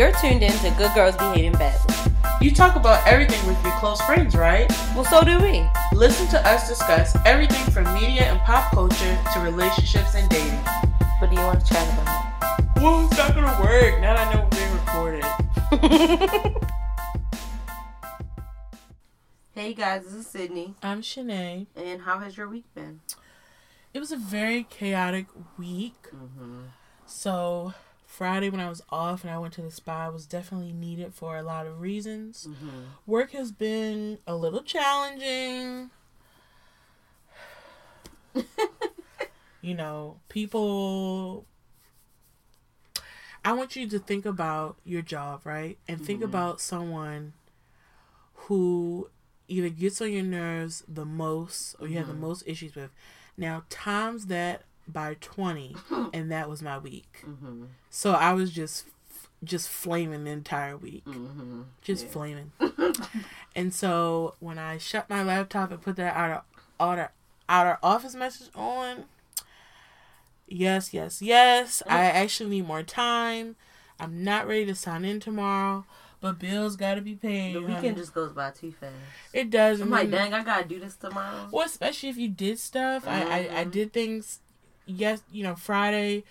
You're tuned in to Good Girls Behaving Badly. You talk about everything with your close friends, right? Well, so do we. Listen to us discuss everything from media and pop culture to relationships and dating. What do you want to chat about? Well, it's not going to work now that I know we're being recorded. Hey guys, this is Sydney. I'm Shanae. And how has your week been? It was a very chaotic week. Mm-hmm. So Friday when I was off and I went to the spa, I was definitely needed for a lot of reasons. Mm-hmm. Work has been a little challenging. You know, people, I want you to think about your job, right? And mm-hmm. think about someone who either gets on your nerves the most or you have the most issues with. Now, times that by 20, and that was my week. Mm-hmm. So I was just flaming the entire week. Mm-hmm. Flaming. And so when I shut my laptop and put that outer office message on, yes, I actually need more time. I'm not ready to sign in tomorrow. But bills gotta be paid. The weekend just goes by too fast. It does. I'm like, dang, I gotta do this tomorrow. Well, especially if you did stuff. Mm-hmm. I did things, yes, you know, Friday,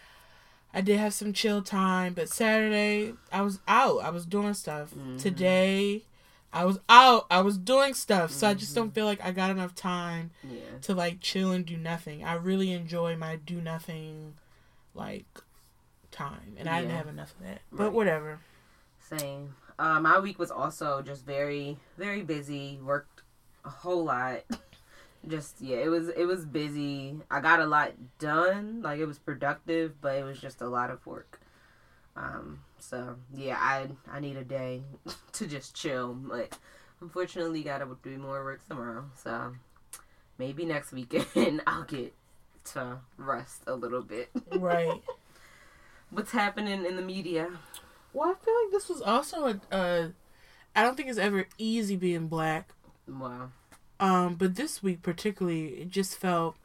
I did have some chill time. But Saturday, I was out. I was doing stuff. Mm-hmm. Today, I was out. I was doing stuff. So I just don't feel like I got enough time to, like, chill and do nothing. I really enjoy my do nothing, like, time. And I didn't have enough of that. But whatever. Same. My week was also just very, very busy. Worked a whole lot. It was busy. I got a lot done. Like, it was productive, but it was just a lot of work. I need a day to just chill. But unfortunately, gotta do more work tomorrow. So maybe next weekend I'll get to rest a little bit. Right. What's happening in the media? Well, I feel like this was also I don't think it's ever easy being black. Wow. But this week particularly, it just felt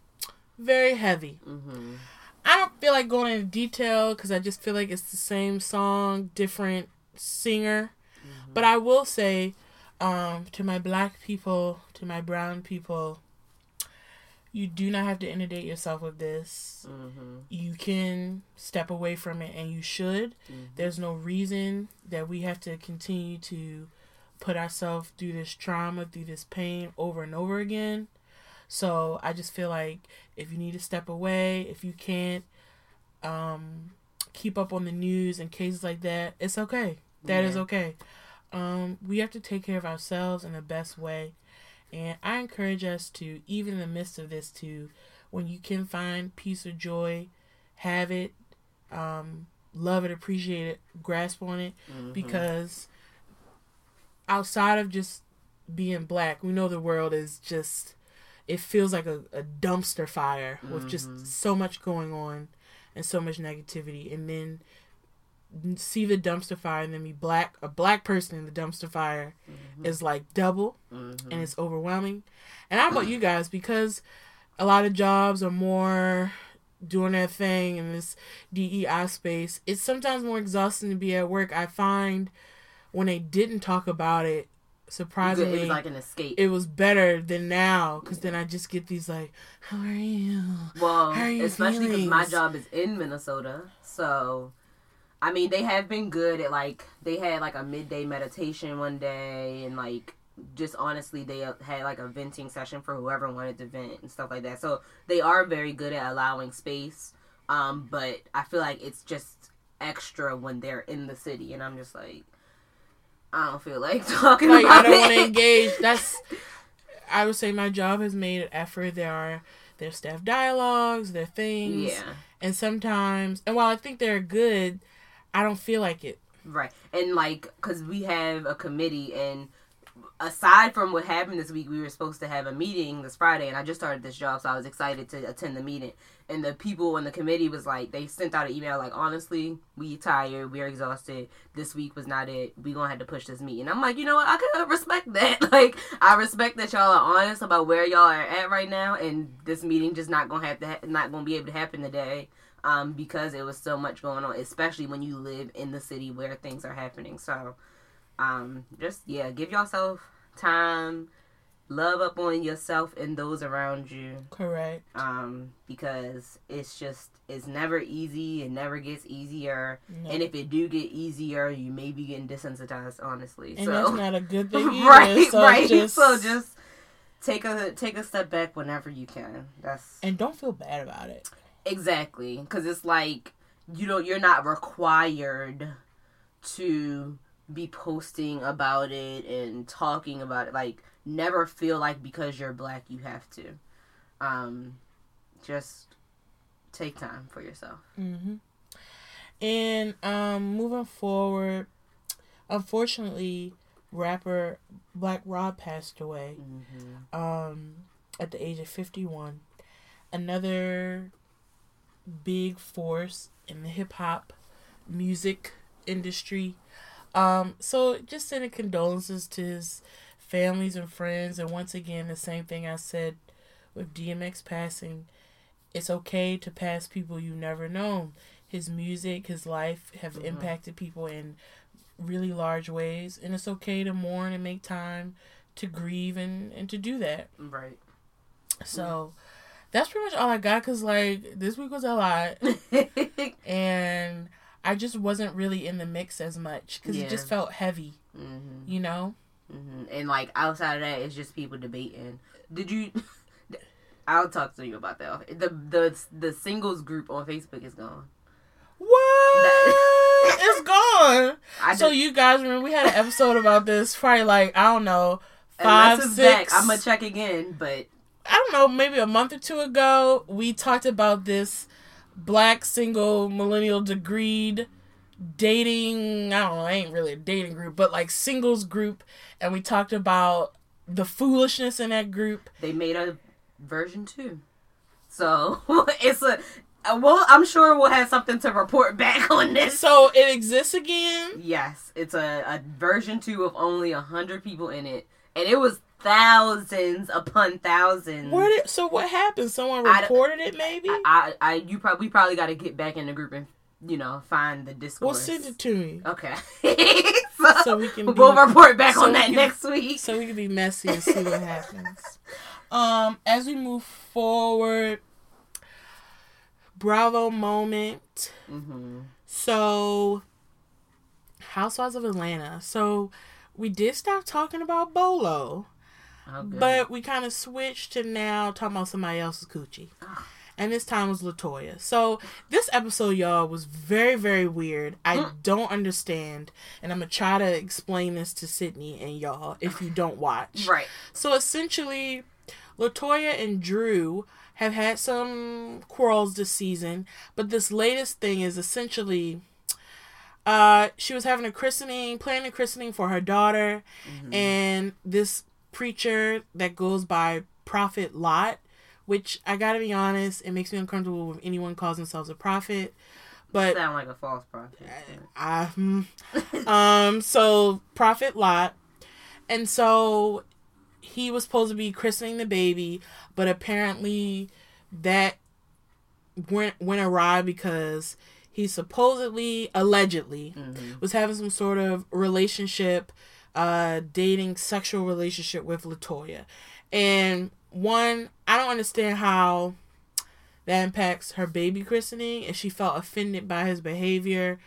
very heavy. Mm-hmm. I don't feel like going into detail because I just feel like it's the same song, different singer. Mm-hmm. But I will say to my black people, to my brown people, you do not have to inundate yourself with this. Mm-hmm. You can step away from it, and you should. Mm-hmm. There's no reason that we have to continue to put ourselves through this trauma, through this pain over and over again. So I just feel like if you need to step away, if you can't keep up on the news and cases like that, it's okay. That is okay. We have to take care of ourselves in the best way. And I encourage us to, even in the midst of this, to, when you can find peace or joy, have it, love it, appreciate it, grasp on it. Mm-hmm. Because outside of just being black, we know the world is just, it feels like a dumpster fire with just so much going on and so much negativity. And then see the dumpster fire and then be black, a black person in the dumpster fire is like double and it's overwhelming. And how about you guys? Because a lot of jobs are more doing their thing in this DEI space. It's sometimes more exhausting to be at work. I find when they didn't talk about it, surprisingly, it was like an escape. It was better than now because then I just get these like, how are you? Well, how are you especially because my job is in Minnesota. So I mean, they have been good at, like, they had, like, a midday meditation one day, and, like, just honestly, they had, like, a venting session for whoever wanted to vent and stuff like that. So they are very good at allowing space, but I feel like it's just extra when they're in the city, and I'm just like, I don't feel like talking about it. Like, I don't want to engage. I would say my job has made an effort. There are staff dialogues, there are things. Yeah. And sometimes, and while I think they're good, I don't feel like it. Right. And, like, because we have a committee, and aside from what happened this week, we were supposed to have a meeting this Friday, and I just started this job, so I was excited to attend the meeting. And the people on the committee was like, they sent out an email, like, honestly, we tired, we're exhausted, this week was not it, we gonna have to push this meeting. I'm like, you know what, I could respect that. Like, I respect that y'all are honest about where y'all are at right now, and this meeting just not gonna be able to happen today. because it was so much going on, especially when you live in the city where things are happening. So, just, yeah, give yourself time, love up on yourself and those around you. Correct. Because it's just, it's never easy. It never gets easier. No. And if it do get easier, you may be getting desensitized, honestly. And so, that's not a good thing either. Right, so right. So just take a step back whenever you can. And don't feel bad about it. Exactly. Because it's like, you're not required to be posting about it and talking about it. Like, never feel like because you're black, you have to. Just take time for yourself. Mm-hmm. And moving forward, unfortunately, rapper Black Rob passed away at the age of 51. Another big force in the hip-hop music industry. So just sending condolences to his families and friends. And once again, the same thing I said with DMX passing. It's okay to pass people you've never known. His music, his life have impacted people in really large ways. And it's okay to mourn and make time to grieve and to do that. Right. So that's pretty much all I got, because, like, this week was a lot. And I just wasn't really in the mix as much because it just felt heavy, you know? Mm-hmm. And, like, outside of that, it's just people debating. I'll talk to you about that. The singles group on Facebook is gone. What? It's gone. So you guys remember we had an episode about this probably, like, I don't know, 5, 6. I'm going to check again, but I don't know, maybe a month or two ago, we talked about this black single millennial degreed dating, I don't know, it ain't really a dating group, but like singles group, and we talked about the foolishness in that group. They made a version 2. So it's a... Well, I'm sure we'll have something to report back on this. So, it exists again? Yes. It's a version 2 of only 100 people in it. And it was thousands upon thousands. So, what happened? Someone reported it, maybe? We probably got to get back in the group and, find the Discord. Well, send it to me. Okay. so we can... We'll report back on that next week. So, we can be messy and see what happens. As we move forward... Bravo moment. Mm-hmm. So, Housewives of Atlanta. So, we did stop talking about Bolo. Okay. But we kind of switched to now talking about somebody else's coochie. Oh. And this time was Latoya. So, this episode, y'all, was very, very weird. I don't understand. And I'm going to try to explain this to Sydney and y'all if you don't watch. Right. So, essentially, Latoya and Drew... have had some quarrels this season, but this latest thing is essentially she was having a christening, planning a christening for her daughter, and this preacher that goes by Prophet Lot, which I gotta be honest, it makes me uncomfortable when anyone calls themselves a prophet. But sound like a false prophet. So Prophet Lot, and so he was supposed to be christening the baby, but apparently that went awry because he allegedly, was having some sort of relationship, dating, sexual relationship with Latoya. And one, I don't understand how that impacts her baby christening, and she felt offended by his behavior.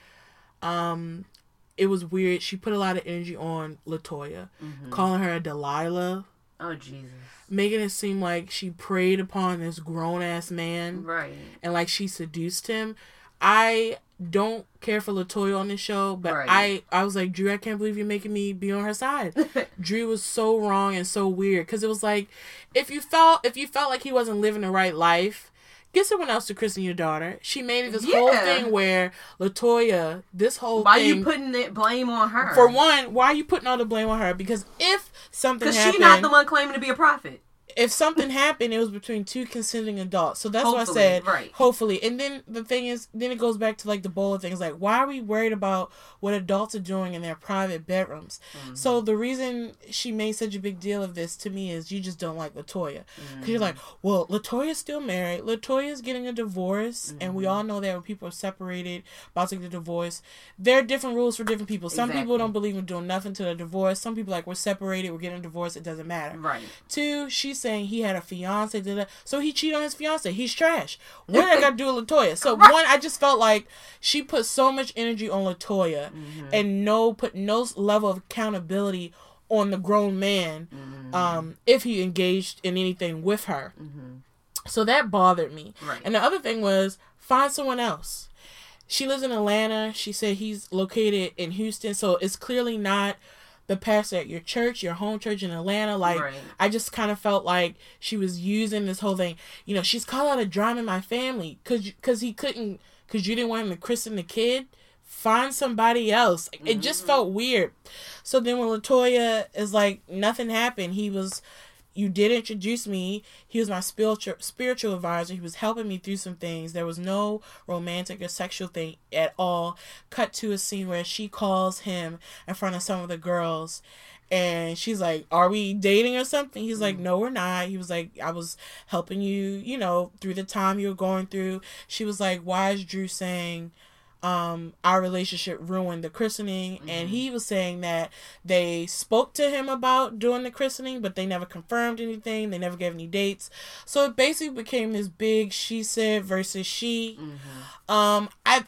It was weird. She put a lot of energy on Latoya, calling her a Delilah. Oh, Jesus. Making it seem like she preyed upon this grown-ass man. Right. And like she seduced him. I don't care for Latoya on this show, but right. I was like, Drew, I can't believe you're making me be on her side. Drew was so wrong and so weird. Because it was like, if you felt like he wasn't living the right life, get someone else to christen your daughter. She made it this whole thing where Latoya, this whole thing... Why are you putting the blame on her? For one, why are you putting all the blame on her? Because if something happened... Because she's not the one claiming to be a prophet. if something happened, it was between two consenting adults. So that's what I said. Right. Hopefully. And then the thing is, then it goes back to like the Bolo things. Like, why are we worried about what adults are doing in their private bedrooms? Mm-hmm. So the reason she made such a big deal of this to me is you just don't like Latoya. Mm-hmm. Cause you're like, well, Latoya's still married. Latoya's getting a divorce. Mm-hmm. And we all know that when people are separated, about to get a divorce, there are different rules for different people. Some people don't believe in doing nothing to the divorce. Some people are like, we're separated, we're getting a divorce, it doesn't matter. Right. Two, she's saying he had a fiance, so he cheated on his fiance. He's trash. What did I got to do with Latoya? So one, I just felt like she put so much energy on Latoya and put no level of accountability on the grown man if he engaged in anything with her. Mm-hmm. So that bothered me. Right. And the other thing was, find someone else. She lives in Atlanta. She said he's located in Houston. So it's clearly not the pastor at your church, your home church in Atlanta. Like, right. I just kind of felt like she was using this whole thing. You know, she's called out a drama in my family because you didn't want him to christen the kid. Find somebody else. It just felt weird. So then when Latoya is like, nothing happened. You did introduce me. He was my spiritual advisor. He was helping me through some things. There was no romantic or sexual thing at all. Cut to a scene where she calls him in front of some of the girls. And she's like, are we dating or something? He's like, no, we're not. He was like, I was helping you, you know, through the time you were going through. She was like, why is Drew saying our relationship ruined the christening? And he was saying that they spoke to him about doing the christening, but they never confirmed anything. They never gave any dates. So it basically became this big she said versus she. I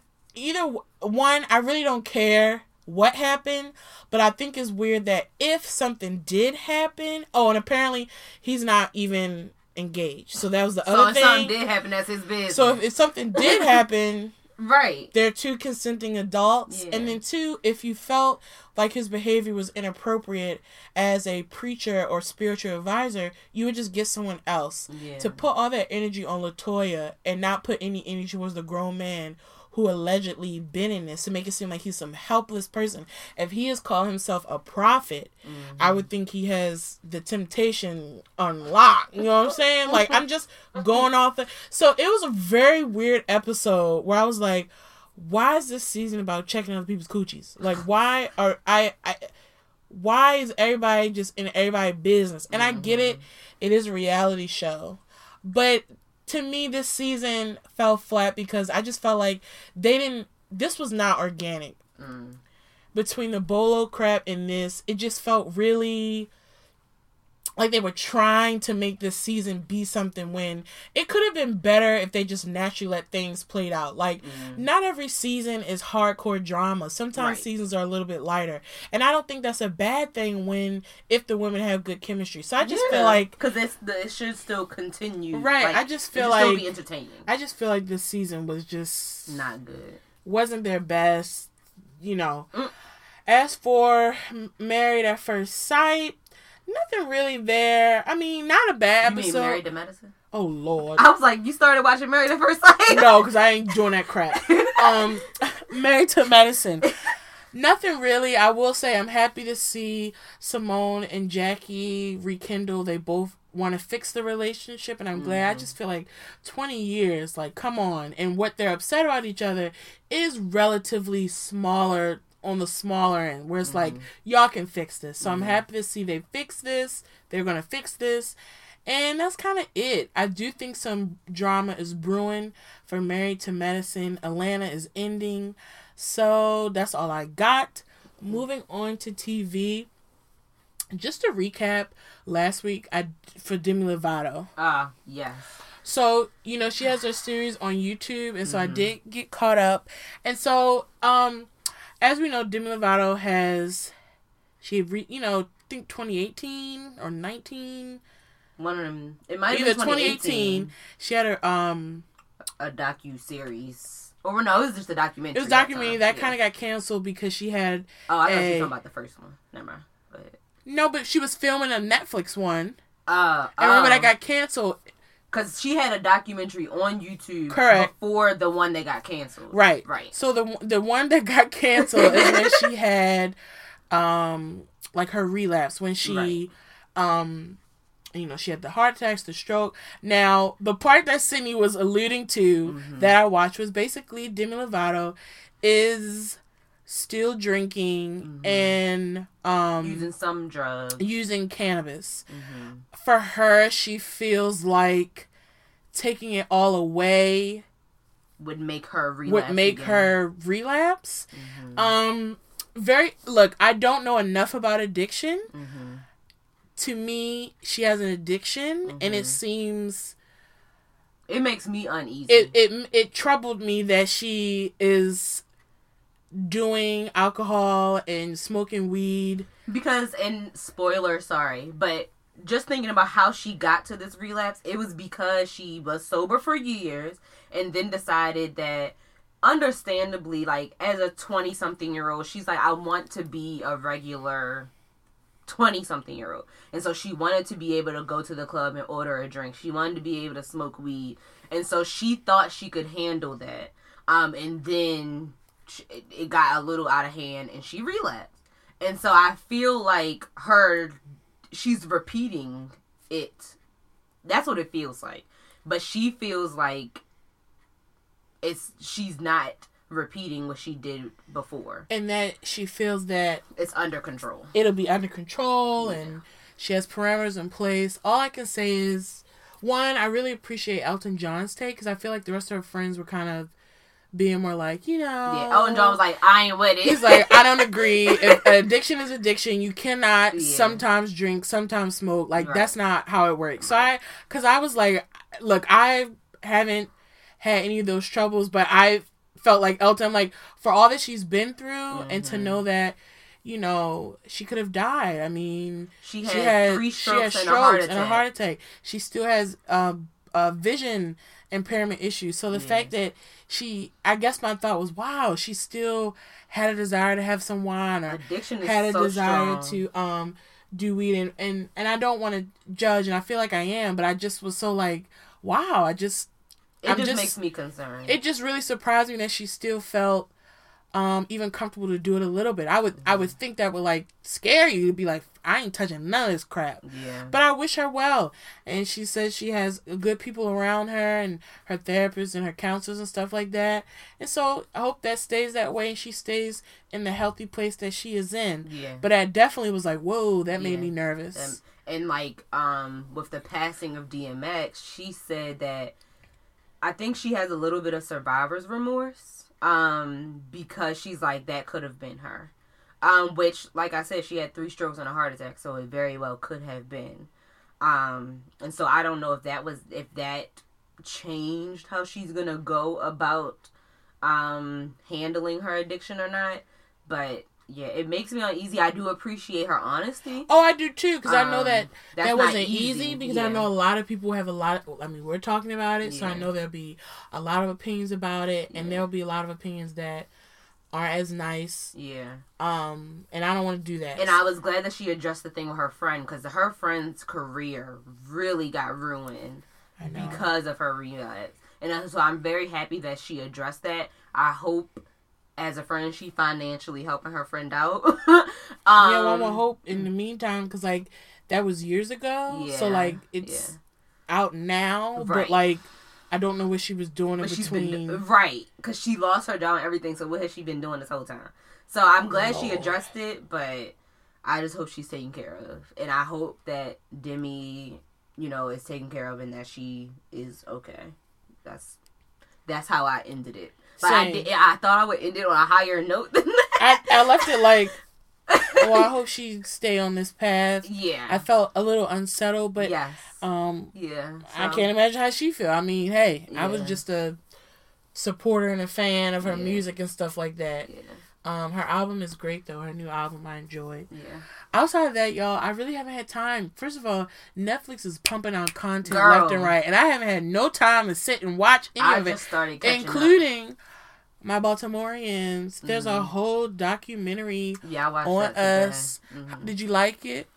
really don't care what happened, but I think it's weird that if something did happen, and apparently he's not even engaged. So that was the other thing. So if something did happen, that's his business. So if something did happen. Right. They're two consenting adults. Yeah. And then two, if you felt like his behavior was inappropriate as a preacher or spiritual advisor, you would just get someone else. Yeah. To put all that energy on Latoya and not put any energy towards the grown man who allegedly been in this, to make it seem like he's some helpless person. If he has called himself a prophet, I would think he has the temptation unlocked. You know what I'm saying? Like, I'm just going off. So it was a very weird episode where I was like, why is this season about checking other people's coochies? Like, why is everybody just in everybody's business? And I get it. It is a reality show. But to me, this season fell flat because I just felt like this was not organic. Between the Bolo crap and this, it just felt really like they were trying to make this season be something when it could have been better if they just naturally let things play out. Like, not every season is hardcore drama. Sometimes seasons are a little bit lighter. And I don't think that's a bad thing if the women have good chemistry. So I just feel like, because it should still continue. Right. Like, I just feel like it should still be entertaining. I just feel like this season was just not good. Wasn't their best, you know. As for Married at First Sight, nothing really there. I mean, not a bad episode. You mean Married to Medicine? Oh, Lord. I was like, you started watching Married at First Sight? No, because I ain't doing that crap. Married to Medicine. Nothing really. I will say I'm happy to see Simone and Jackie rekindle. They both want to fix the relationship, and I'm glad. I just feel like 20 years, like, come on. And what they're upset about each other is relatively smaller on the smaller end, where it's like, y'all can fix this. So I'm happy to see they fix this. They're going to fix this. And that's kind of it. I do think some drama is brewing for Married to Medicine. Atlanta is ending. So that's all I got. Moving on to TV. Just to recap, last week for Demi Lovato. Yes. So, you know, she has her series on YouTube. And so I did get caught up. And so, as we know, Demi Lovato I think 2018 or 19. One of them. It might have been 2018. She had her a docu-series. Or no, it was just a documentary. It was a documentary that kind of got canceled because she had I thought you were talking about the first one. Never mind. But she was filming a Netflix one. I remember that got canceled. Because she had a documentary on YouTube. Correct. Before the one that got canceled. Right. Right. So the one that got canceled is when she had, her relapse. When she you know, she had the heart attacks, the stroke. Now, the part that Sydney was alluding to that I watched was basically Demi Lovato is still drinking and using some drugs, using cannabis. For her, she feels like taking it all away would make her relapse. Look, I don't know enough about addiction. To me, she has an addiction, and it seems... It makes me uneasy. It troubled me that she is doing alcohol and smoking weed. Because, and spoiler, sorry, but just thinking about how she got to this relapse, it was because she was sober for years and then decided that, understandably, like, as a 20-something-year-old, she's like, I want to be a regular 20-something-year-old. And so she wanted to be able to go to the club and order a drink. She wanted to be able to smoke weed. And so she thought she could handle that. And then it got a little out of hand and she relapsed. And so I feel like she's repeating it. That's what it feels like. But she feels like she's not repeating what she did before, and that she feels that it's under control. It'll be under control, and she has parameters in place. All I can say is, one, I really appreciate Elton John's take, because I feel like the rest of her friends were kind of being more like, you know, Elton John was like, I ain't with it. He's like, I don't agree. If addiction is addiction, you cannot sometimes drink, sometimes smoke. Like that's not how it works. Right. So because I was like, look, I haven't had any of those troubles, but I felt like Elton, like, for all that she's been through and to know that, you know, she could have died. I mean, she had 3 strokes and a heart attack. She still has vision impairment issues. So the fact that I guess my thought was, wow, she still had a desire to have some wine, or addiction had a desire to do weed. And I don't want to judge, and I feel like I am, but I just was so like, wow, It just makes me concerned. It just really surprised me that she still felt even comfortable to do it a little bit. I would think that would, like, scare you to be like, I ain't touching none of this crap. Yeah. But I wish her well. And she says she has good people around her and her therapists and her counselors and stuff like that. And so I hope that stays that way and she stays in the healthy place that she is in. Yeah. But I definitely was like, whoa, that made me nervous. And like, with the passing of DMX, she said that I think she has a little bit of survivor's remorse because she's like, that could have been her. Which, like I said, she had 3 strokes and a heart attack, so it very well could have been. And so I don't know if that changed how she's going to go about handling her addiction or not. But yeah, it makes me uneasy. I do appreciate her honesty. Oh, I do too, because I know that wasn't easy because I know a lot of people have we're talking about it, so I know there'll be a lot of opinions about it, and there'll be a lot of opinions that are as nice. Yeah. And I don't want to do that. And I was glad that she addressed the thing with her friend, because her friend's career really got ruined because of her relapse. And so I'm very happy that she addressed that. I hope, as a friend, she financially helping her friend out. I would hope in the meantime, because, like, that was years ago. Yeah, so, like, it's out now. Right. But, like, I don't know what she was doing in between. Because she lost her job and everything. So what has she been doing this whole time? So I'm glad she addressed it, but I just hope she's taken care of. And I hope that Demi, you know, is taken care of and that she is okay. That's how I ended it. But I thought I would end it on a higher note than that. I left it like, I hope she stay on this path. Yeah. I felt a little unsettled, but so, I can't imagine how she feel. I mean, hey, I was just a supporter and a fan of her music and stuff like that. Yeah. Her album is great, though. Her new album I enjoyed. Yeah. Outside of that, y'all, I really haven't had time. First of all, Netflix is pumping out content left and right, and I haven't had no time to sit and watch any of it. I just started catching up. My Baltimoreans. There's a whole documentary on us. Did you like it?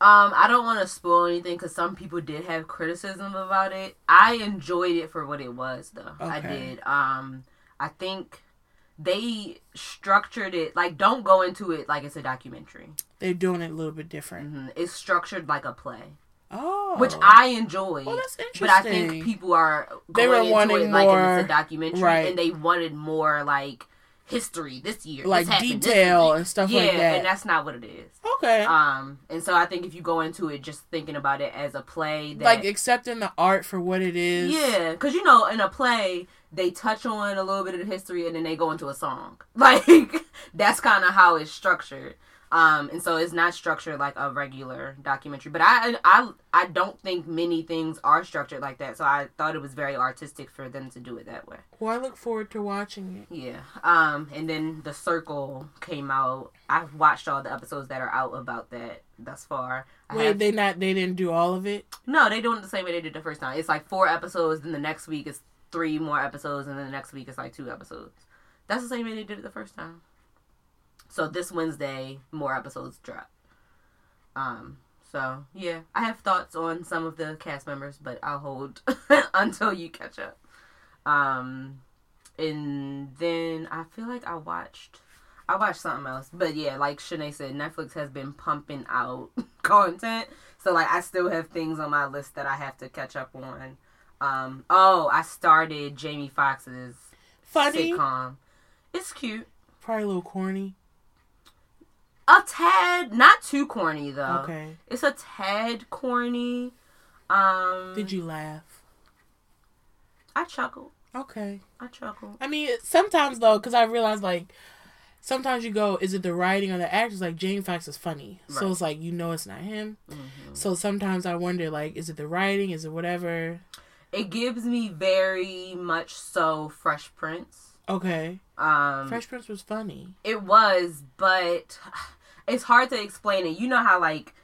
I don't want to spoil anything because some people did have criticism about it. I enjoyed it for what it was, though. Okay. I did. I think they structured it, like, don't go into it like it's a documentary. They're doing it a little bit different. It's structured like a play. Oh, which I enjoyed. Well, that's interesting. But I think people are going into it more, like it's a documentary, right. And they wanted more like history this year, like detail and stuff like that. Yeah, and that's not what it is. Okay. And so I think if you go into it just thinking about it as a play, that, like accepting the art for what it is. Yeah, because you know, in a play, they touch on a little bit of the history and then they go into a song. Like that's kind of how it's structured. And so it's not structured like a regular documentary, but I don't think many things are structured like that. So I thought it was very artistic for them to do it that way. Well, I look forward to watching it. Yeah. And then The Circle came out. I've watched all the episodes that are out about that thus far. They didn't do all of it? No, they doing it the same way they did the first time. It's like 4 episodes. Then the next week is 3 more episodes. And then the next week is like 2 episodes. That's the same way they did it the first time. So this Wednesday, more episodes drop. So, yeah. I have thoughts on some of the cast members, but I'll hold until you catch up. And then I feel like I watched something else. But, yeah, like Shanae said, Netflix has been pumping out content. So, like, I still have things on my list that I have to catch up on. I started Jamie Foxx's sitcom. It's cute. Probably a little corny. A tad, not too corny though. Okay. It's a tad corny. Did you laugh? I chuckled. Okay. I chuckled. I mean, sometimes though, because I realize like, sometimes you go, is it the writing or the actors? Like, Jamie Foxx is funny. Right. So it's like, you know it's not him. Mm-hmm. So sometimes I wonder like, is it the writing? Is it whatever? It gives me very much so Fresh Prince. Okay. Fresh Prince was funny. It was, but it's hard to explain it. You know how, like,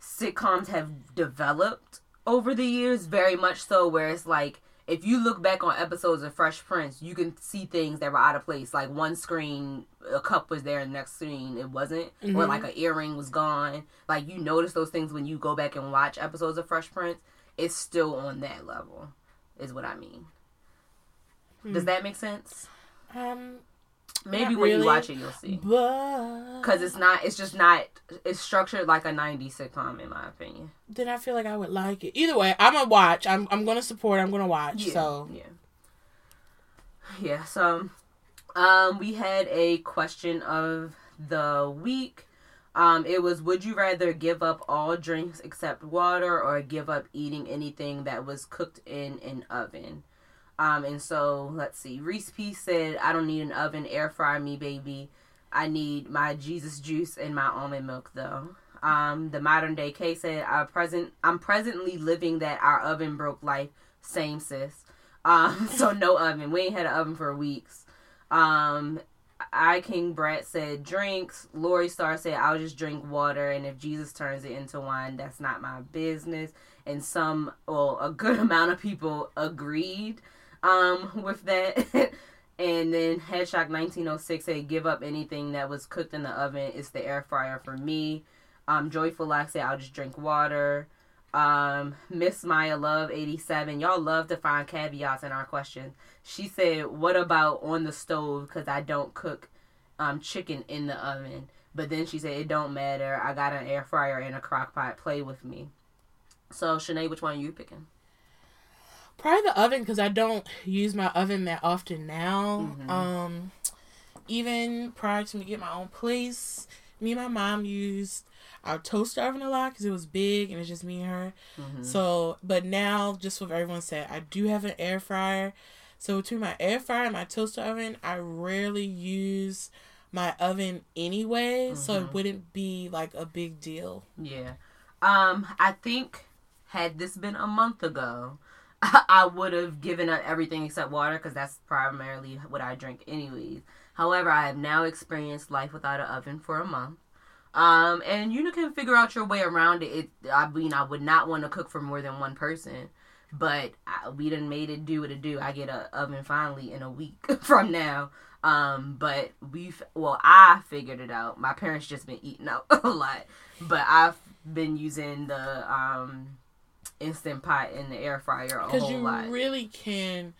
sitcoms have developed over the years, very much so, where it's like, if you look back on episodes of Fresh Prince, you can see things that were out of place. Like, one screen, a cup was there, and the next screen, it wasn't. Mm-hmm. Or, like, an earring was gone. Like, you notice those things when you go back and watch episodes of Fresh Prince. It's still on that level, is what I mean. Mm. Does that make sense? Maybe when you watch it, you'll see. Because it's structured like a 90s sitcom, in my opinion. Then I feel like I would like it. Either way, I'm going to watch. I'm going to support. I'm going to watch. Yeah, so. Yeah. Yeah, so we had a question of the week. It was, would you rather give up all drinks except water or give up eating anything that was cooked in an oven? And so, let's see. Reese P said, I don't need an oven. Air fry me, baby. I need my Jesus juice and my almond milk, though. The Modern Day K said, I'm presently living that our oven broke life. Same, sis. So, no oven. We ain't had an oven for weeks. I King Brad said, drinks. Lori Star said, I'll just drink water. And if Jesus turns it into wine, that's not my business. And a good amount of people agreed. With that. And then Headshock 1906 said, give up anything that was cooked in the oven. It's the air fryer for me. Joyful Lock said, I'll just drink water. Miss Maya Love 87. Y'all love to find caveats in our questions. She said, what about on the stove? Because I don't cook chicken in the oven. But then she said, it don't matter. I got an air fryer and a crock pot. Play with me. So, Shanae, which one are you picking? Probably the oven, because I don't use my oven that often now. Mm-hmm. Even prior to me getting my own place, me and my mom used our toaster oven a lot because it was big and it's just me and her. Mm-hmm. So, but now, just what everyone said, I do have an air fryer. So between my air fryer and my toaster oven, I rarely use my oven anyway, mm-hmm. So it wouldn't be like a big deal. Yeah, I think had this been a month ago, I would have given up everything except water because that's primarily what I drink anyways. However, I have now experienced life without an oven for a month. And you can figure out your way around it. I mean, I would not want to cook for more than one person, but we done made it do what it do. I get an oven finally in a week from now. But I figured it out. My parents just been eating out a lot, but I've been using the, Instant Pot in the air fryer a whole lot. Because you really can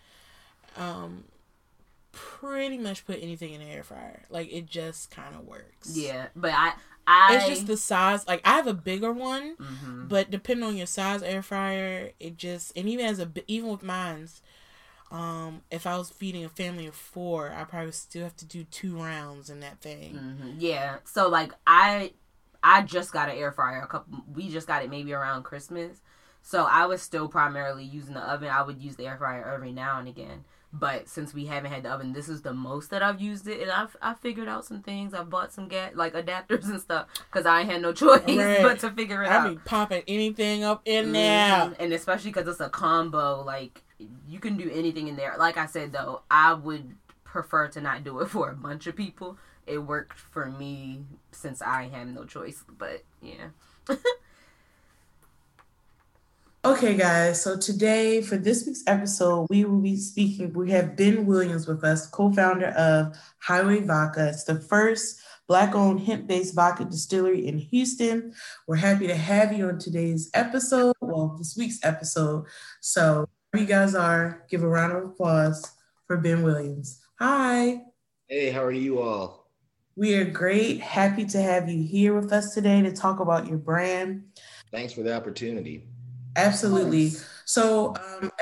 pretty much put anything in the air fryer. Like, it just kind of works. Yeah, but I It's just the size. Like, I have a bigger one, mm-hmm. but depending on your size air fryer, it just, and even with mine's, if I was feeding a family of four, I probably would still have to do 2 rounds in that thing. Mm-hmm. Yeah. So like I just got an air fryer. We just got it maybe around Christmas. So I was still primarily using the oven. I would use the air fryer every now and again. But since we haven't had the oven, this is the most that I've used it. And I figured out some things. I bought some adapters and stuff because I ain't had no choice but to figure it out. I be popping anything up in there. And especially because it's a combo. Like, you can do anything in there. Like I said, though, I would prefer to not do it for a bunch of people. It worked for me since I had no choice. But, yeah. Okay, guys, so today, for this week's episode, we have Ben Williams with us, co-founder of Highway Vodka. It's the first Black-owned hemp-based vodka distillery in Houston. We're happy to have you on this week's episode. So, where you guys are, give a round of applause for Ben Williams. Hi. Hey, how are you all? We are great. Happy to have you here with us today to talk about your brand. Thanks for the opportunity. Absolutely. So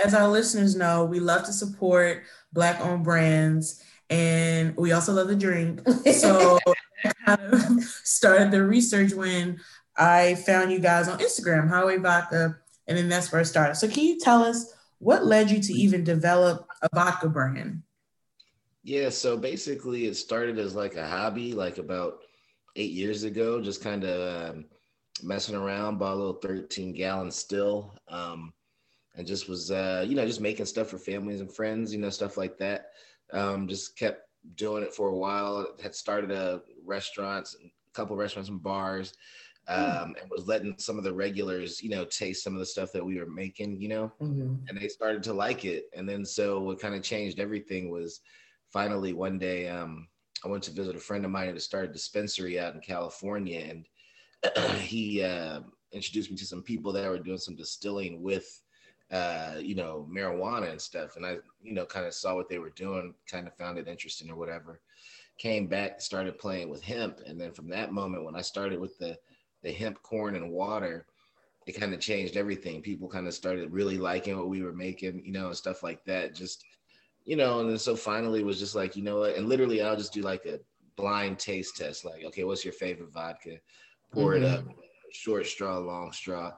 as our listeners know, we love to support Black-owned brands, and we also love to drink. So I kind of started the research when I found you guys on Instagram, Highway Vodka, and then that's where it started. So can you tell us what led you to even develop a vodka brand? Yeah, so basically it started as like a hobby, like about 8 years ago, just kind of... messing around, bought a little 13-gallon still, and just was, just making stuff for families and friends, stuff like that. Just kept doing it for a while. Had started a couple restaurants and bars, and was letting some of the regulars, taste some of the stuff that we were making, mm-hmm. and they started to like it. And then so what kind of changed everything was finally one day I went to visit a friend of mine who started a dispensary out in California, and he introduced me to some people that were doing some distilling with, marijuana and stuff. And I, kind of saw what they were doing, kind of found it interesting or whatever. Came back, started playing with hemp. And then from that moment, when I started with the hemp, corn, and water, it kind of changed everything. People kind of started really liking what we were making, and stuff like that. Just, and then so finally it was just like, you know what? And literally I'll just do like a blind taste test. Like, okay, what's your favorite vodka? Pour it up, short straw, long straw,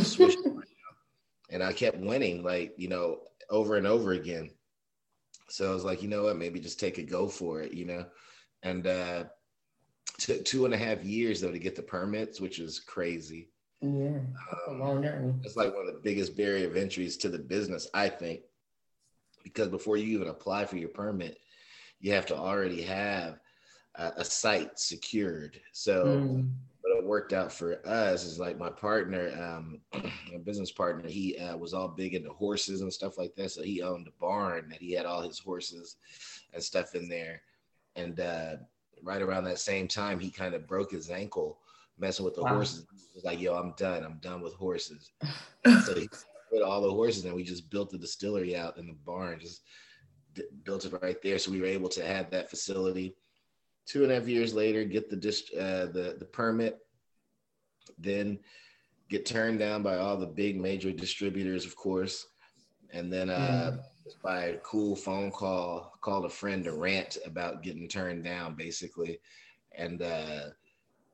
swish it around. And I kept winning, over and over again. So I was like, you know what, maybe just take a go for it, And took 2.5 years, though, to get the permits, which is crazy. Yeah, that's a long journey. It's like one of the biggest barrier of entries to the business, I think, because before you even apply for your permit, you have to already have a site secured. So what it worked out for us is like my partner, my business partner, he was all big into horses and stuff like that. So he owned a barn that he had all his horses and stuff in there. And right around that same time, he kind of broke his ankle messing with the horses. He was like, yo, I'm done with horses. So he put all the horses and we just built the distillery out in the barn, just built it right there. So we were able to have that facility. 2.5 years later, get the permit, then get turned down by all the big major distributors, of course. And then by a cool phone call, called a friend to rant about getting turned down, basically. And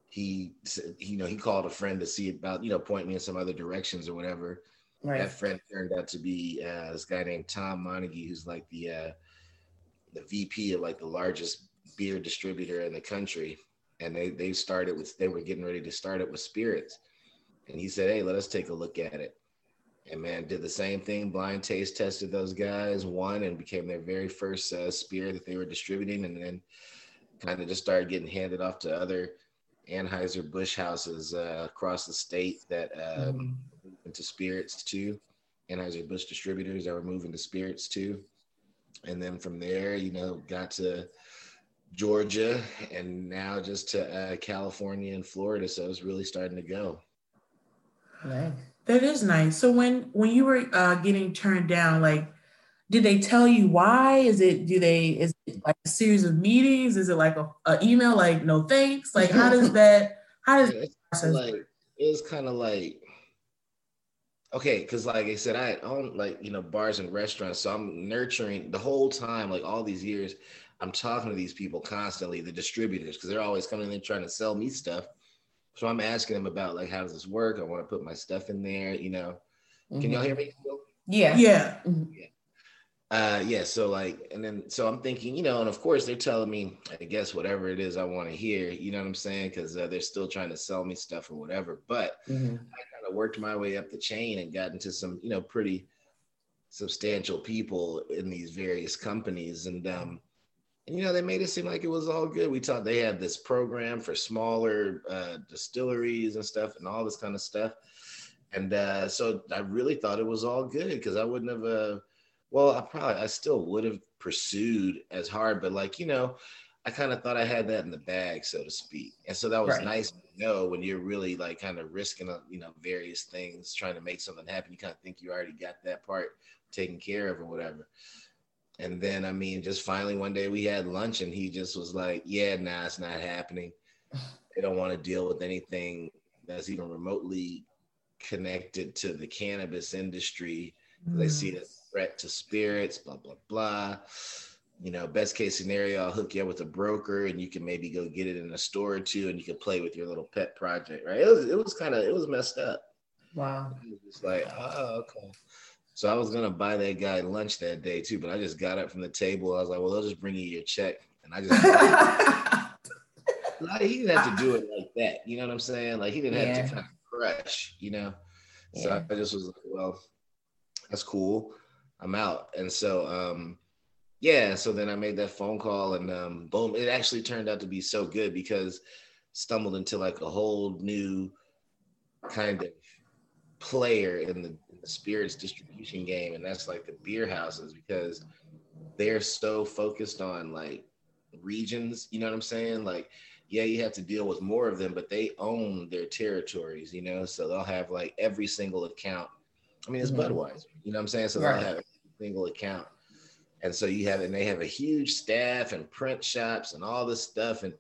he said, he called a friend to see about, point me in some other directions or whatever. Right. That friend turned out to be this guy named Tom Montague, who's like the VP of like the largest beer distributor in the country, and they were getting ready to start it with spirits, and he said, hey, let us take a look at it. And man, did the same thing, blind taste tested those guys, won, and became their very first spirit that they were distributing, and then kind of just started getting handed off to other Anheuser-Busch houses across the state that went to spirits too, Anheuser-Busch distributors that were moving to spirits too. And then from there, got to Georgia, and now just to California and Florida. So it's really starting to go. That is nice. So when you were getting turned down, like Do they tell you why? Is it like a series of meetings? Is it like an email, like, no thanks? Like, how does that process like work? It's kind of like, okay, because like I said, I own, like, you know, bars and restaurants, so I'm nurturing the whole time, like all these years, I'm talking to these people constantly, the distributors, because they're always coming in trying to sell me stuff. So I'm asking them about, like, how does this work? I want to put my stuff in there, you know. Mm-hmm. Can y'all hear me? Yeah. Yeah. Mm-hmm. Yeah. So like, and then, so I'm thinking, you know, and of course they're telling me, I guess, whatever it is I want to hear, you know what I'm saying? Because they're still trying to sell me stuff or whatever. But I kind of worked my way up the chain and got into some, you know, pretty substantial people in these various companies. And, you know, they made it seem like it was all good. We thought they had this program for smaller distilleries and stuff and all this kind of stuff. And so I really thought it was all good because I wouldn't have, I still would have pursued as hard, but like, you know, I kind of thought I had that in the bag, so to speak. And so that was nice to know when you're really like kind of risking, you know, various things, trying to make something happen. You kind of think you already got that part taken care of or whatever. And then, I mean, just finally one day we had lunch and he just was like, yeah, nah, it's not happening. They don't want to deal with anything that's even remotely connected to the cannabis industry. Mm-hmm. They see it as a threat to spirits, blah, blah, blah. You know, best case scenario, I'll hook you up with a broker and you can maybe go get it in a store or two and you can play with your little pet project, right? It was messed up. Wow. It was just like, oh, okay. So I was going to buy that guy lunch that day too, but I just got up from the table. I was like, well, they'll just bring you your check. And I just, like, he didn't have to do it like that. You know what I'm saying? Like, he didn't have to kind of crush, you know? Yeah. So I just was like, well, that's cool. I'm out. And so, so then I made that phone call and boom, it actually turned out to be so good because stumbled into like a whole new kind of player in the spirits distribution game, and that's like the beer houses, because they're so focused on like regions, you know what I'm saying? Like, yeah, you have to deal with more of them, but they own their territories, you know? So they'll have like every single account. I mean, it's Budweiser, you know what I'm saying? So they'll have every single account. And so they have a huge staff and print shops and all this stuff. And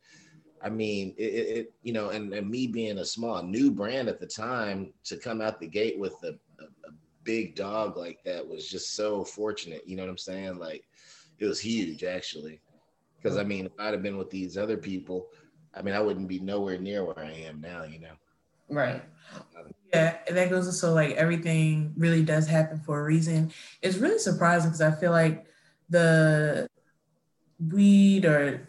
I mean, it you know, and me being a small new brand at the time, to come out the gate with a big dog like that was just so fortunate, you know what I'm saying? Like, it was huge actually, because I mean, if I'd have been with these other people, I mean, I wouldn't be nowhere near where I am now, you know? Right. Yeah, and that goes to so like everything really does happen for a reason. It's really surprising because I feel like the weed or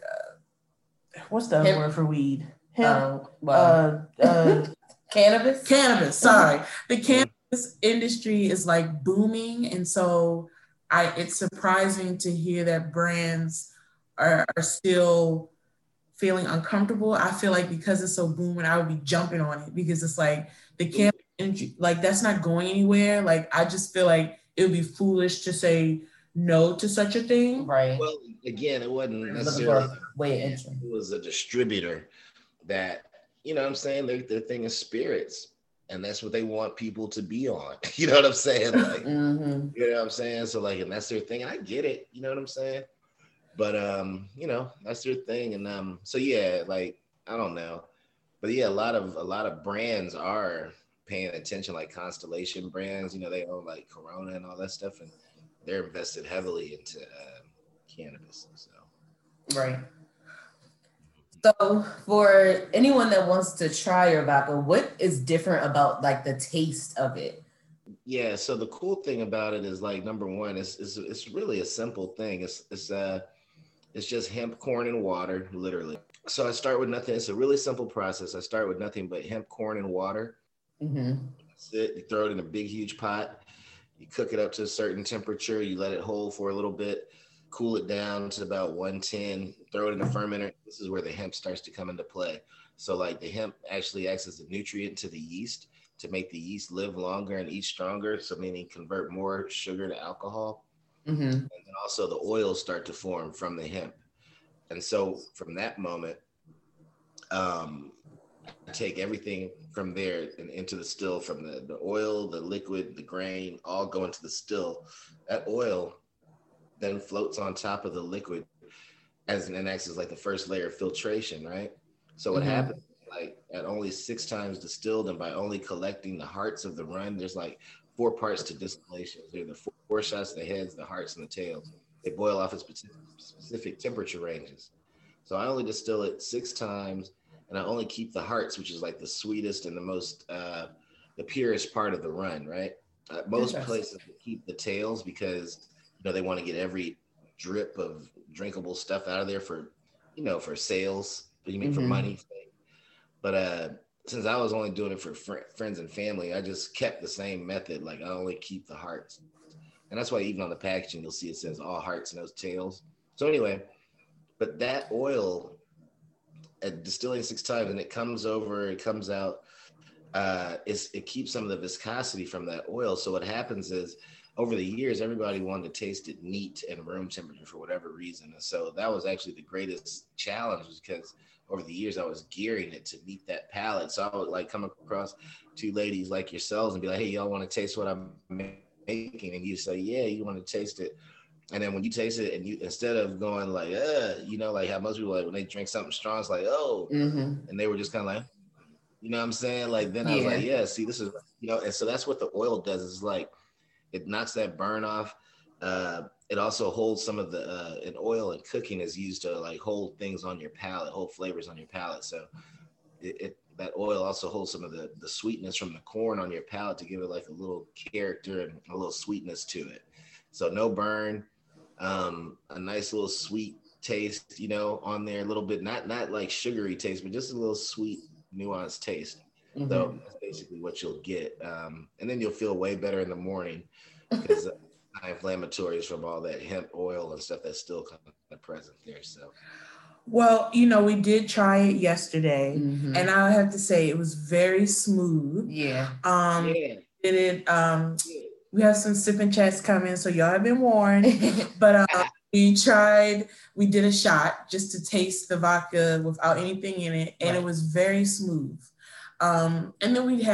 what's the other word for weed? Cannabis? Cannabis, sorry. The cannabis industry is like booming. And so it's surprising to hear that brands are still feeling uncomfortable. I feel like because it's so booming, I would be jumping on it because it's like the cannabis industry, like that's not going anywhere. Like, I just feel like it would be foolish to say no to such a thing. Right. Well, again, it wasn't necessarily it was a distributor that, you know what I'm saying? Their thing is spirits, and that's what they want people to be on. You know what I'm saying? Like, you know what I'm saying? So like, and that's their thing. And I get it. You know what I'm saying? But, you know, that's their thing. And so, yeah, like, I don't know. But yeah, a lot of brands are paying attention, like Constellation brands, you know, they own like Corona and all that stuff. And they're invested heavily into cannabis. So. Right. So for anyone that wants to try your vodka, what is different about like the taste of it? Yeah, so the cool thing about it is like, number one, it's really a simple thing. It's just hemp, corn, and water, literally. So I start with nothing. It's a really simple process. I start with nothing but hemp, corn, and water. Mm-hmm. That's it. You throw it in a big, huge pot. You cook it up to a certain temperature. You let it hold for a little bit. Cool it down to about 110, throw it in the fermenter. This is where the hemp starts to come into play. So like the hemp actually acts as a nutrient to the yeast to make the yeast live longer and eat stronger. So meaning convert more sugar to alcohol. Mm-hmm. And then also the oils start to form from the hemp. And so from that moment, I take everything from there and into the still, from the oil, the liquid, the grain, all go into the still. That oil then floats on top of the liquid as and acts as like the first layer of filtration, right? So what happens, like at only 6 times distilled and by only collecting the hearts of the run, there's like 4 parts to distillation. They're the 4 shots, the heads, the hearts, and the tails. They boil off at specific temperature ranges. So I only distill it 6 times, and I only keep the hearts, which is like the sweetest and the most, the purest part of the run, right? Most places keep the tails because, you know, they want to get every drip of drinkable stuff out of there for, you know, for sales, for money. But since I was only doing it for friends and family, I just kept the same method. Like I only keep the hearts. And that's why even on the packaging, you'll see it says all hearts and those tails. So anyway, but that oil at distilling 6 times and it comes over, it comes out, it keeps some of the viscosity from that oil. So what happens is over the years, everybody wanted to taste it neat and room temperature for whatever reason. And so that was actually the greatest challenge because over the years I was gearing it to meet that palate. So I would like come across 2 ladies like yourselves and be like, hey, y'all want to taste what I'm making? And you say, yeah, you want to taste it. And then when you taste it and you, instead of going like, you know, like how most people like when they drink something strong, it's like, and they were just kind of like, you know what I'm saying? Like, then I was like, yeah, see, this is, you know, and so that's what the oil does. It's like, it knocks that burn off. It also holds some of the, and oil and cooking is used to like hold things on your palate, hold flavors on your palate. So that oil also holds some of the sweetness from the corn on your palate to give it like a little character and a little sweetness to it. So no burn. A nice little sweet taste, you know, on there a little bit, not like sugary taste, but just a little sweet nuanced taste. So that's basically what you'll get. And then you'll feel way better in the morning because anti-inflammatories from all that hemp oil and stuff that's still kind of present there. So, well, you know, we did try it yesterday and I have to say it was very smooth. We have some sip and chats coming, so y'all have been warned. But we did a shot just to taste the vodka without anything in it, and it was very smooth. And then we did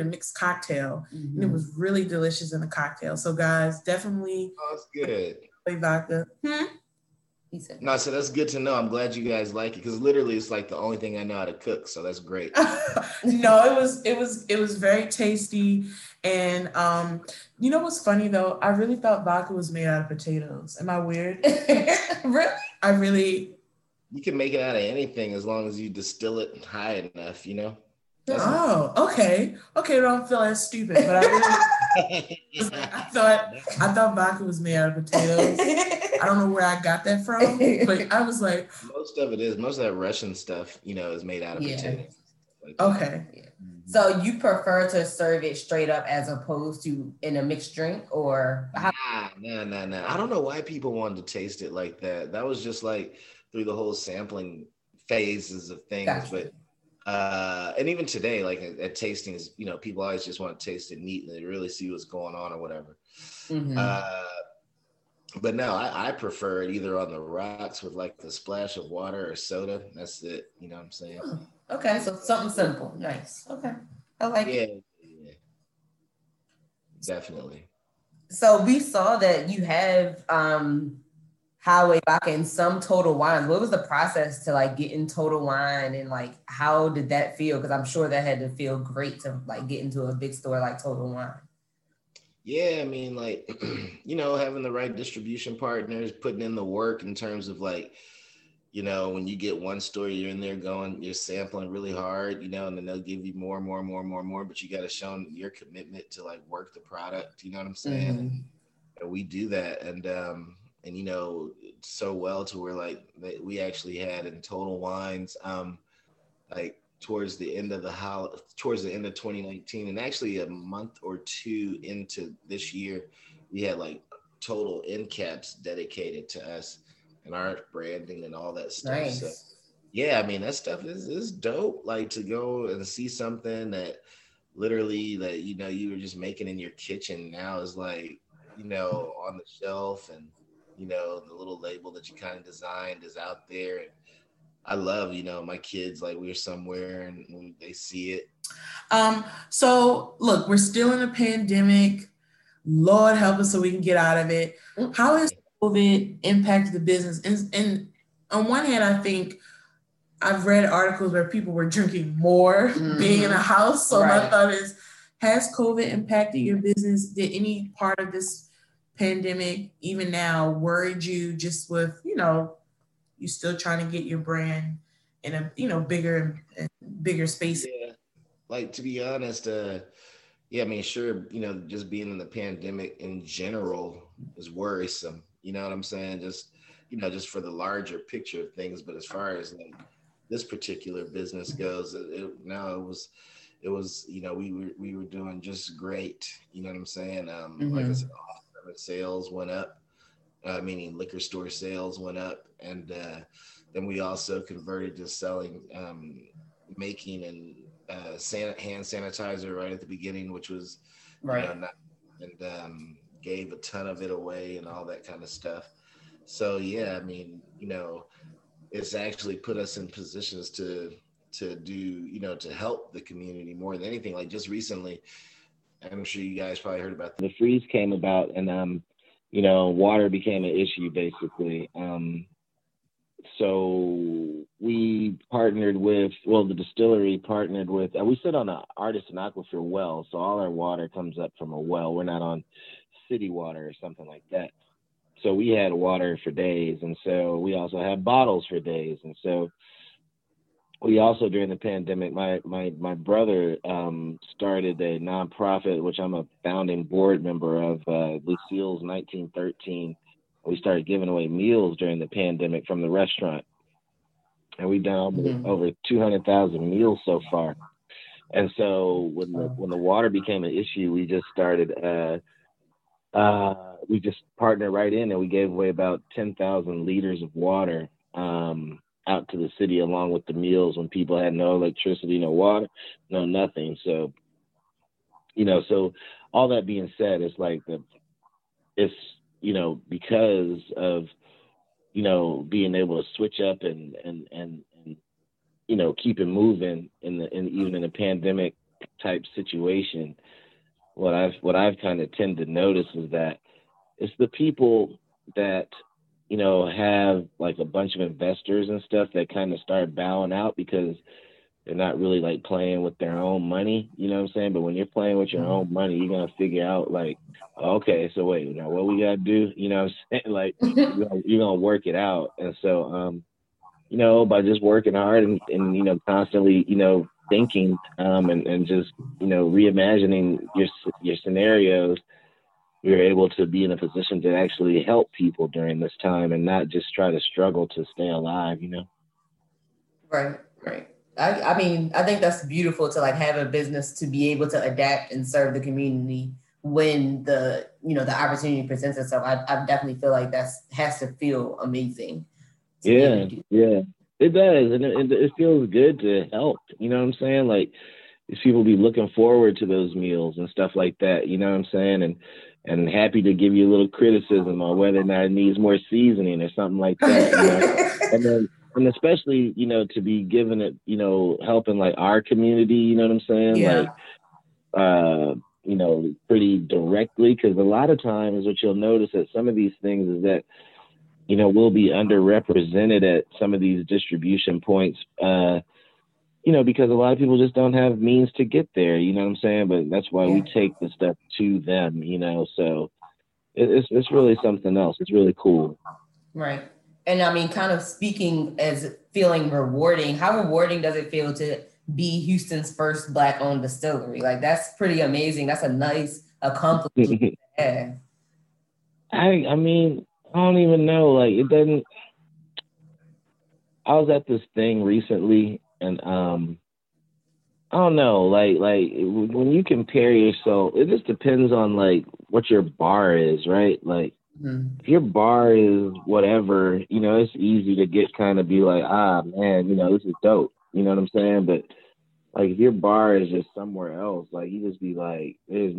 a mixed cocktail, and it was really delicious in the cocktail. So guys, definitely. Oh, that's good. Vodka. He said. No, so that's good to know. I'm glad you guys like it because literally it's like the only thing I know how to cook. So that's great. No, it was very tasty. And you know what's funny though? I really thought vodka was made out of potatoes. Am I weird? Really? You can make it out of anything as long as you distill it high enough, you know? Okay. Okay, well, I don't feel as stupid, but I thought vodka was made out of potatoes. I don't know where I got that from, but I was like, most of that Russian stuff, you know, is made out of potatoes. Like, okay. Yeah. So you prefer to serve it straight up as opposed to in a mixed drink or? Nah. I don't know why people wanted to taste it like that. That was just like through the whole sampling phases of things, but. And even today, like at tastings, you know, people always just want to taste it neat and they really see what's going on or whatever. But no, I prefer it either on the rocks with like the splash of water or soda. That's it. You know what I'm saying? Okay. So something simple. Nice. Okay. I like it. Yeah. Definitely. So we saw that you have, Highway Vodka and some Total Wines. What was the process to like get in Total Wine and like how did that feel? Because I'm sure that had to feel great to like get into a big store like Total Wine. Yeah, I mean, like, you know, having the right distribution partners, putting in the work in terms of like, you know, when you get one store, you're in there going, you're sampling really hard, you know, and then they'll give you more, but you got to show your commitment to like work the product. You know what I'm saying? And we do that. And you know, so well to where like we actually had in Total Wines, like towards the end of 2019, and actually a month or two into this year, we had like total end caps dedicated to us and our branding and all that stuff. Nice. So yeah, I mean that stuff is dope. Like to go and see something that literally that you know you were just making in your kitchen now is like you know on the shelf and. You know, the little label that you kind of designed is out there. And I love, you know, my kids, like we're somewhere and they see it. So look, we're still in a pandemic. Lord help us so we can get out of it. How is COVID impacted the business? And on one hand, I think I've read articles where people were drinking more being in a house. So my thought is, has COVID impacted your business? Did any part of this pandemic, even now, worried you just with, you know, you still trying to get your brand in a, you know, bigger and bigger space? Yeah. Like, to be honest, yeah, I mean, sure, you know, just being in the pandemic in general is worrisome. You know what I'm saying? Just, you know, just for the larger picture of things. But as far as like this particular business goes, it was, you know, we were doing just great. You know what I'm saying? Like I said, all sales went up, meaning liquor store sales went up. And then we also converted to selling, making and hand sanitizer right at the beginning, which was, you know, gave a ton of it away and all that kind of stuff. So, yeah, I mean, you know, it's actually put us in positions to do, you know, to help the community more than anything. Like just recently, I'm sure you guys probably heard about the freeze came about, and, you know, water became an issue basically. So we partnered with, the distillery partnered with, we sit on an artisan aquifer well. So all our water comes up from a well. We're not on city water or something like that. So we had water for days. And so we also had bottles for days. And so we also, during the pandemic, my brother started a nonprofit, which I'm a founding board member of, Lucille's 1913. We started giving away meals during the pandemic from the restaurant. And we've done over 200,000 meals so far. And so when the water became an issue, we just started, we just partnered right in, and we gave away about 10,000 liters of water out to the city, along with the meals, when people had no electricity, no water, no nothing. So, you know, so all that being said, it's like it's, you know, because of, you know, being able to switch up and you know, keep it moving even in a pandemic type situation. What I've kind of tend to notice is that it's the people that, you know, have like a bunch of investors and stuff that kind of start bowing out because they're not really like playing with their own money, you know what I'm saying? But when you're playing with your own money, you're going to figure out like, okay, so wait, now what we got to do, you know what I'm saying? Like, you're going to work it out. And so, you know, by just working hard and, you know, constantly, you know, thinking and just, you know, reimagining your scenarios, we were able to be in a position to actually help people during this time and not just try to struggle to stay alive, you know? Right, right. I mean, I think that's beautiful to like have a business to be able to adapt and serve the community when the, you know, the opportunity presents itself. I definitely feel like that has to feel amazing. Yeah, it does. And it feels good to help, you know what I'm saying? Like these people be looking forward to those meals and stuff like that, you know what I'm saying? And happy to give you a little criticism on whether or not it needs more seasoning or something like that. You know? and especially, you know, to be giving it, you know, helping like our community, you know what I'm saying? Yeah. Like, you know, pretty directly. Cause a lot of times what you'll notice at some of these things is that, you know, we'll be underrepresented at some of these distribution points, you know, because a lot of people just don't have means to get there, you know what I'm saying? But that's why we take the stuff to them, you know? So it's really something else. It's really cool. Right. And I mean, kind of speaking as feeling rewarding, how rewarding does it feel to be Houston's first Black-owned distillery? Like, that's pretty amazing. That's a nice accomplishment. Yeah. I mean, I don't even know. Like, it doesn't... I was at this thing recently, and I don't know, like when you compare yourself, it just depends on like what your bar is, right? Like if your bar is whatever, you know, it's easy to get kind of be like, ah man, you know, this is dope, you know what I'm saying? But like if your bar is just somewhere else, like you just be like, there's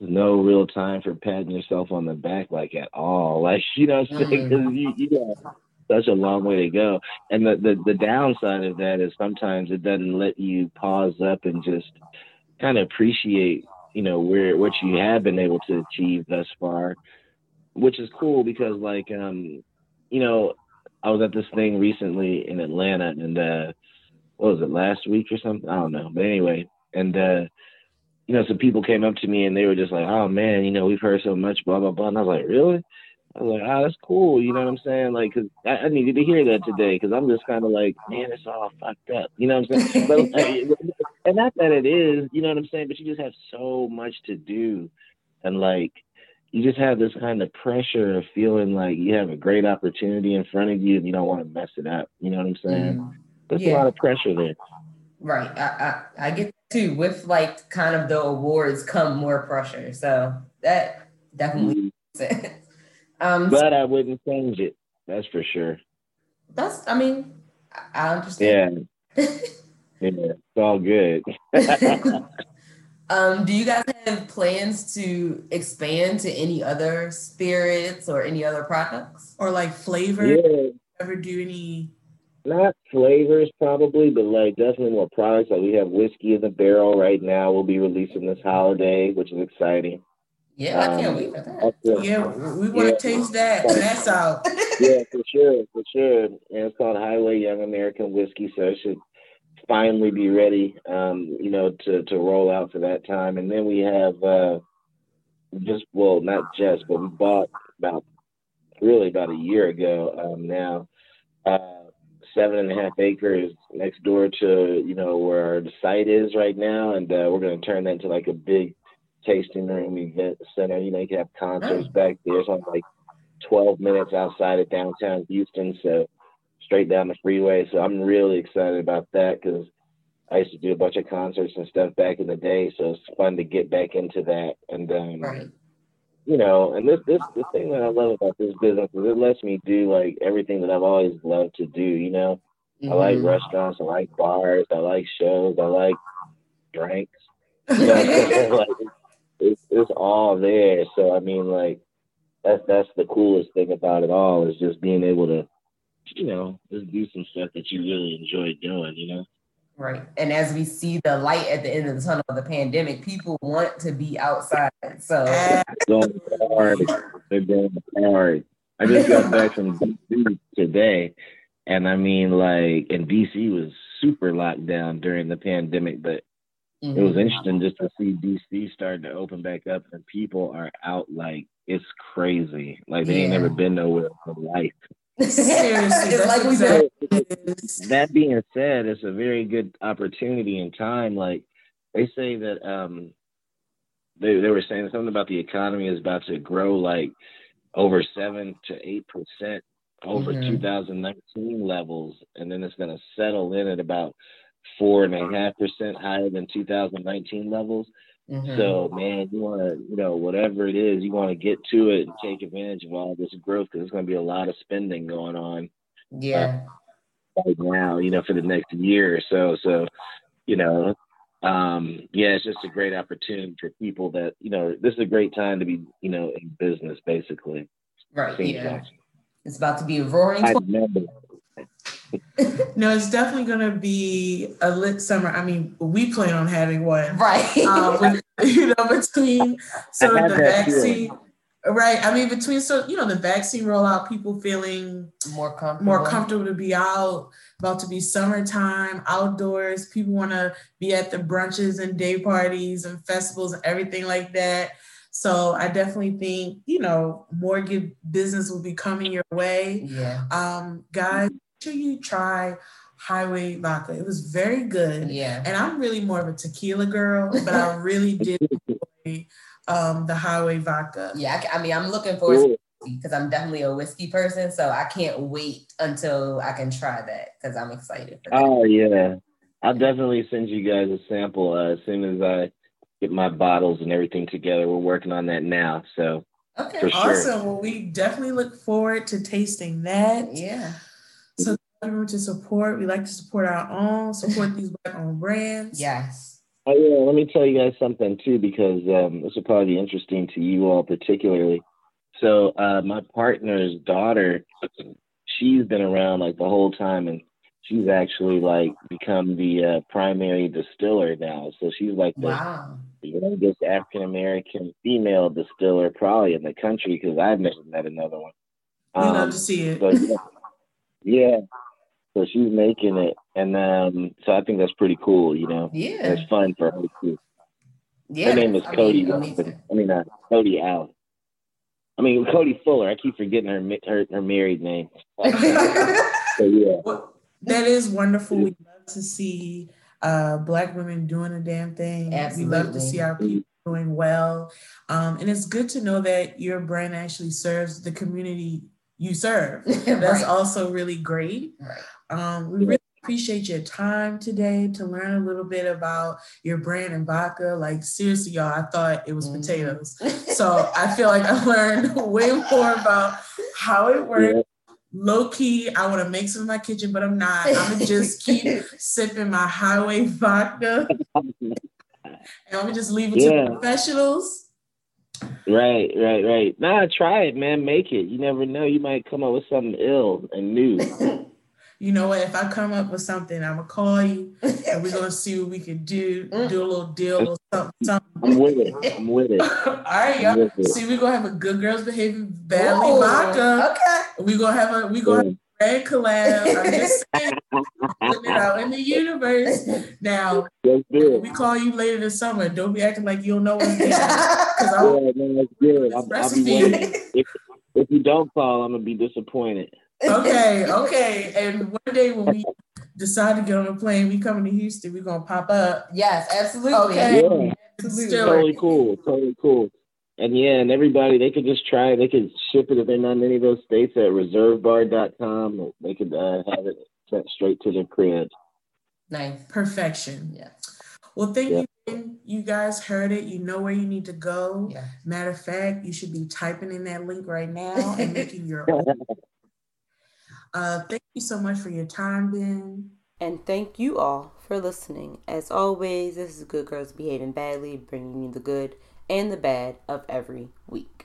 no real time for patting yourself on the back like at all, like, you know what I'm saying? Because you got such a long way to go. And the downside of that is sometimes it doesn't let you pause up and just kind of appreciate, you know, what you have been able to achieve thus far. which is cool because, like, you know, I was at this thing recently in Atlanta, and what was it, last week or something? I don't know. But anyway, and you know, some people came up to me and they were just like, "Oh man, you know, we've heard so much, blah blah blah." And I was like, "Really?" I was like, "Oh, that's cool." You know what I'm saying? Like, cause I needed to hear that today, because I'm just kind of like, man, it's all fucked up. You know what I'm saying? But, and not that it is, you know what I'm saying? But you just have so much to do, and like, you just have this kind of pressure of feeling like you have a great opportunity in front of you and you don't want to mess it up. You know what I'm saying? Mm-hmm. There's a lot of pressure there. Right. I get too, with like kind of the awards come more pressure. So that definitely makes sense. But I wouldn't change it. That's for sure. That's, I mean, I understand. Yeah. Yeah, it's all good. Do you guys have plans to expand to any other spirits or any other products? Or like flavor? Yeah. Ever do any? Not flavors probably, but like definitely more products. Like we have whiskey in the barrel right now. We'll be releasing this holiday, which is exciting. Yeah, I can't wait for that. Yeah, we want to taste that. That's out. Yeah, for sure, for sure. And it's called Highway Young American Whiskey, so it should finally be ready, you know, to roll out for that time. And then we have but we bought about a year ago now, 7.5 acres next door to, you know, where our site is right now. And we're going to turn that into like a big tasting room event center. You know, you can have concerts back there. So I'm like 12 minutes outside of downtown Houston. So straight down the freeway. So I'm really excited about that, because I used to do a bunch of concerts and stuff back in the day. So it's fun to get back into that. And, you know, and this thing that I love about this business is it lets me do like everything that I've always loved to do. You know, I like restaurants, I like bars, I like shows, I like drinks. You know, like, it's all there. So, I mean, like, that's the coolest thing about it all, is just being able to, you know, just do some stuff that you really enjoy doing, you know? Right. And as we see the light at the end of the tunnel of the pandemic, people want to be outside. So they're going hard. I just got back from DC today. And I mean, like, and DC was super locked down during the pandemic, but it was interesting just to see DC starting to open back up, and people are out like it's crazy. Like they ain't never been nowhere in life. Seriously, it's like we said. That being said, it's a very good opportunity and time. Like they say that they were saying something about the economy is about to grow like over 7 to 8% over 2019 levels, and then it's going to settle in at about 4.5% higher than 2019 levels. So, man, you want to, you know, whatever it is, you want to get to it and take advantage of all this growth, because there's going to be a lot of spending going on. Yeah. Right now, you know, for the next year or so. So, you know, yeah, it's just a great opportunity for people that, you know, this is a great time to be, you know, in business, basically. Right. Yeah. It's about to be a roaring. No, it's definitely going to be a lit summer. I mean, we plan on having one. Right. You know, between sort of the vaccine. Right. I mean, between, so, you know, the vaccine rollout, people feeling more comfortable to be out, about to be summertime, outdoors. People want to be at the brunches and day parties and festivals and everything like that. So I definitely think, you know, more good business will be coming your way. Yeah. Guys, sure you try Highway Vodka. It was very good. Yeah. And I'm really more of a tequila girl, but I really did enjoy the Highway Vodka. Yeah, I mean, I'm looking forward to whiskey, because I'm definitely a whiskey person, so I can't wait until I can try that, because I'm excited for that. Oh, yeah. I'll definitely send you guys a sample as soon as I get my bottles and everything together. We're working on that now, so okay, for sure. Awesome. Well, we definitely look forward to tasting that. Yeah. So remember to support. We like to support our own, support these Black-owned brands. Yes. Oh yeah. Let me tell you guys something too, because this will probably be interesting to you all particularly. So my partner's daughter, she's been around like the whole time, and she's actually like become the primary distiller now. So she's like the youngest African American female distiller probably in the country, because I've never met another one. You love to see it. But yeah. So she's making it, and so I think that's pretty cool, you know. Yeah, and it's fun for her too. Yeah, her name is Cody Allen. I mean Cody Fuller. I keep forgetting her married name. So yeah, well, that is wonderful. We love to see Black women doing a damn thing. Absolutely. We love to see our people doing well, and it's good to know that your brand actually serves the community you serve. That's also really great. Right. We really appreciate your time today to learn a little bit about your brand and vodka. Like, seriously, y'all, I thought it was potatoes. So I feel like I learned way more about how it works. Yeah. Low key, I want to make some in my kitchen, but I'm not. I'm going to just keep sipping my Highway Vodka. And I'm going to just leave it to the professionals. Right. Nah, try it, man. Make it. You never know. You might come up with something ill and new. You know what? If I come up with something, I'm going to call you, and we're going to see what we can do. Do a little deal or something. I'm with it. All right, y'all. See, we're going to have a Good Girls Behaving Badly vodka. Okay. We're going to have a red collab. I'm just saying. Putting it out in the universe. Now, we call you later this summer. Don't be acting like you don't know what's there. If you don't call, I'm gonna be disappointed. Okay. And one day when we decide to get on a plane, we coming to Houston, we're gonna pop up. Yes, absolutely. Okay. Yeah, absolutely. Totally cool. And and everybody, they could just try it. They could ship it if they're not in any of those states at reservebar.com. They could have it sent straight to their crib. Nice. Perfection. Yeah. Well, thank you. You guys heard it. You know where you need to go. Yeah. Matter of fact, you should be typing in that link right now and making your own. Thank you so much for your time, Ben. And thank you all for listening. As always, this is Good Girls Behaving Badly, bringing you the good and the bad of every week.